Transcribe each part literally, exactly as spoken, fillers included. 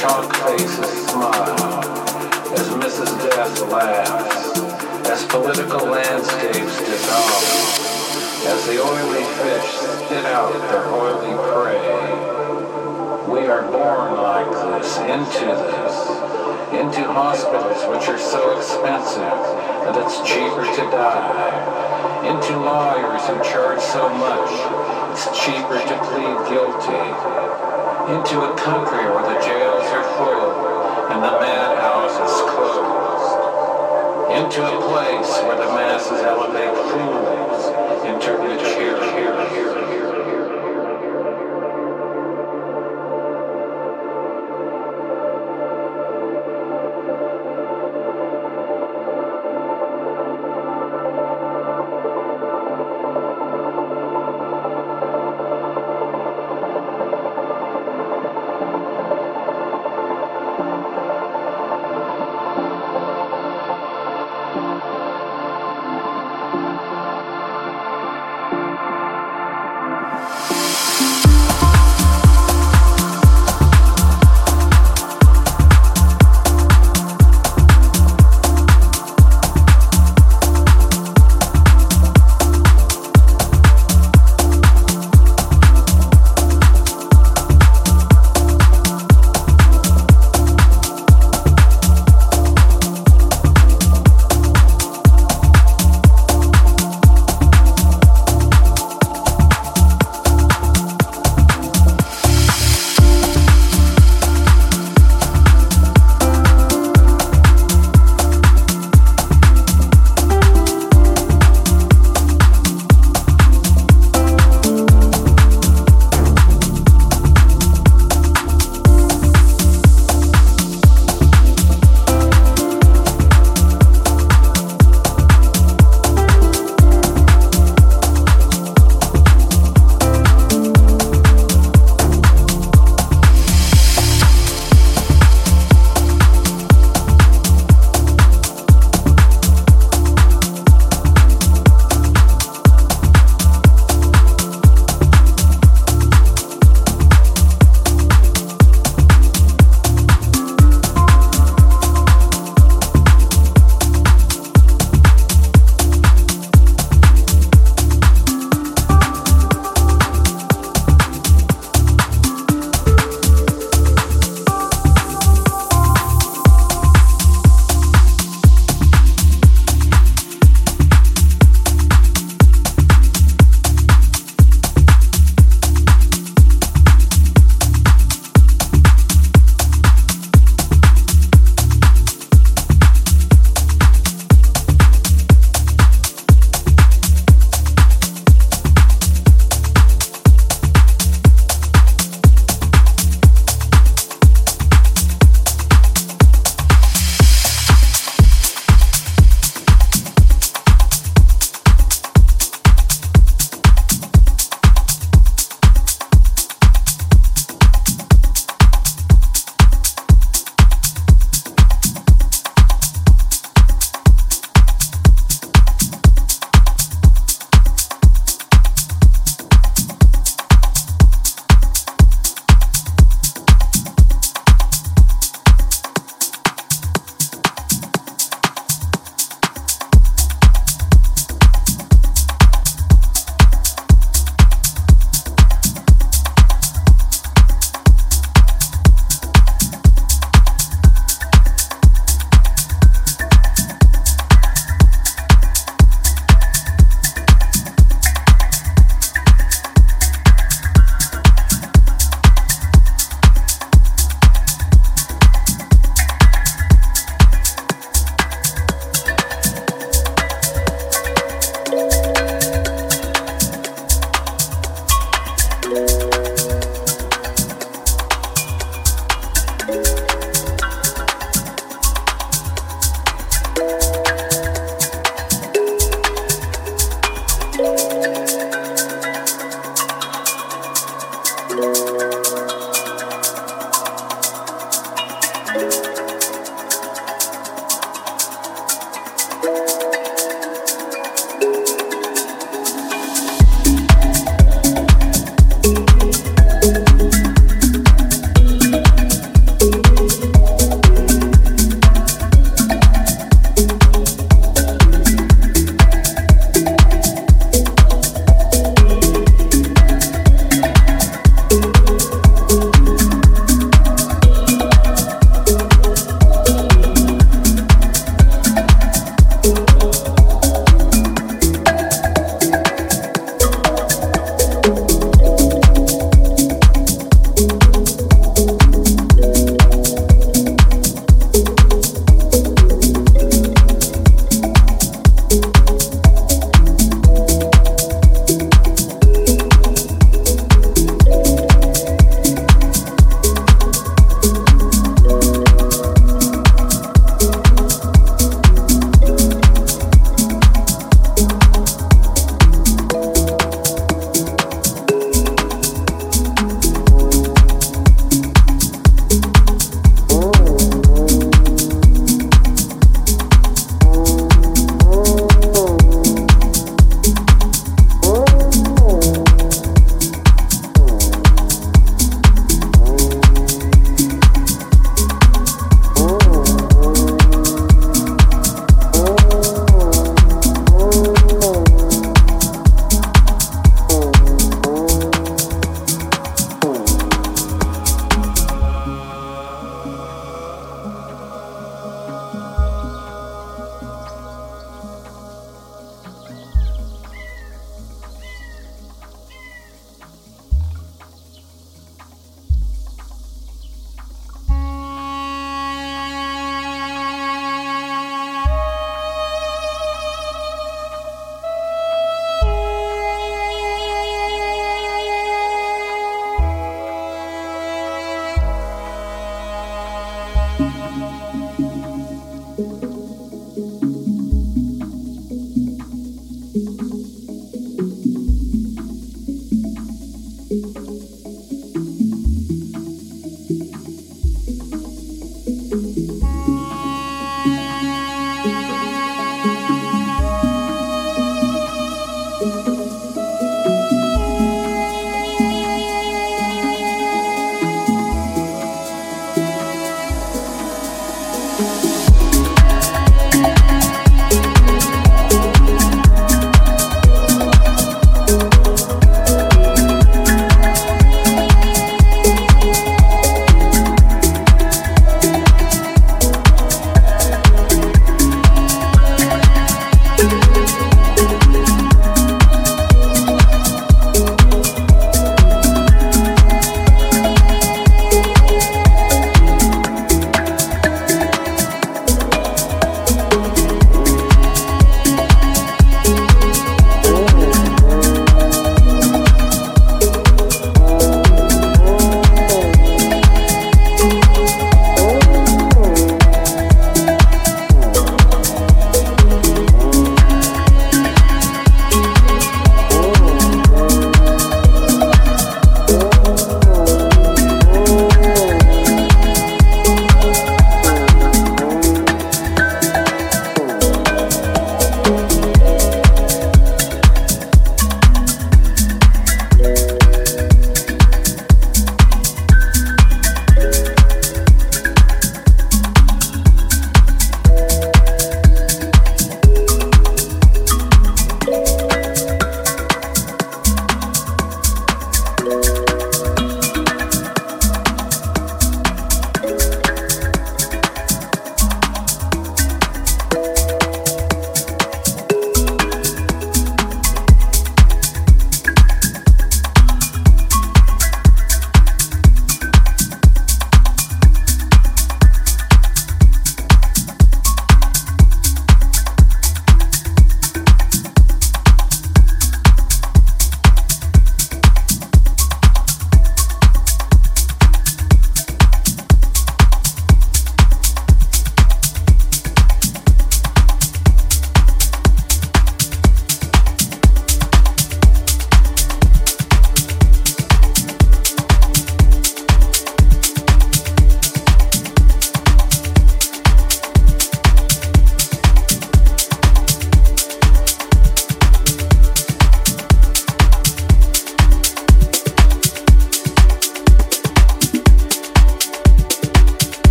Trunk faces smile as Missus Death laughs, as political landscapes dissolve, as the oily fish spit out their oily prey. We are born like this, into this, into hospitals which are so expensive that it's cheaper to die, into lawyers who charge so much it's cheaper to plead guilty, into a country where the jails are full and the madhouses closed, into a place where the masses elevate fools into rich here, here, here, here, here.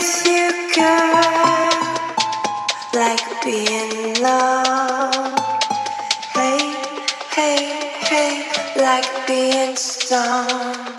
with you, girl, like being loved. Hey, hey, hey, like being stoned.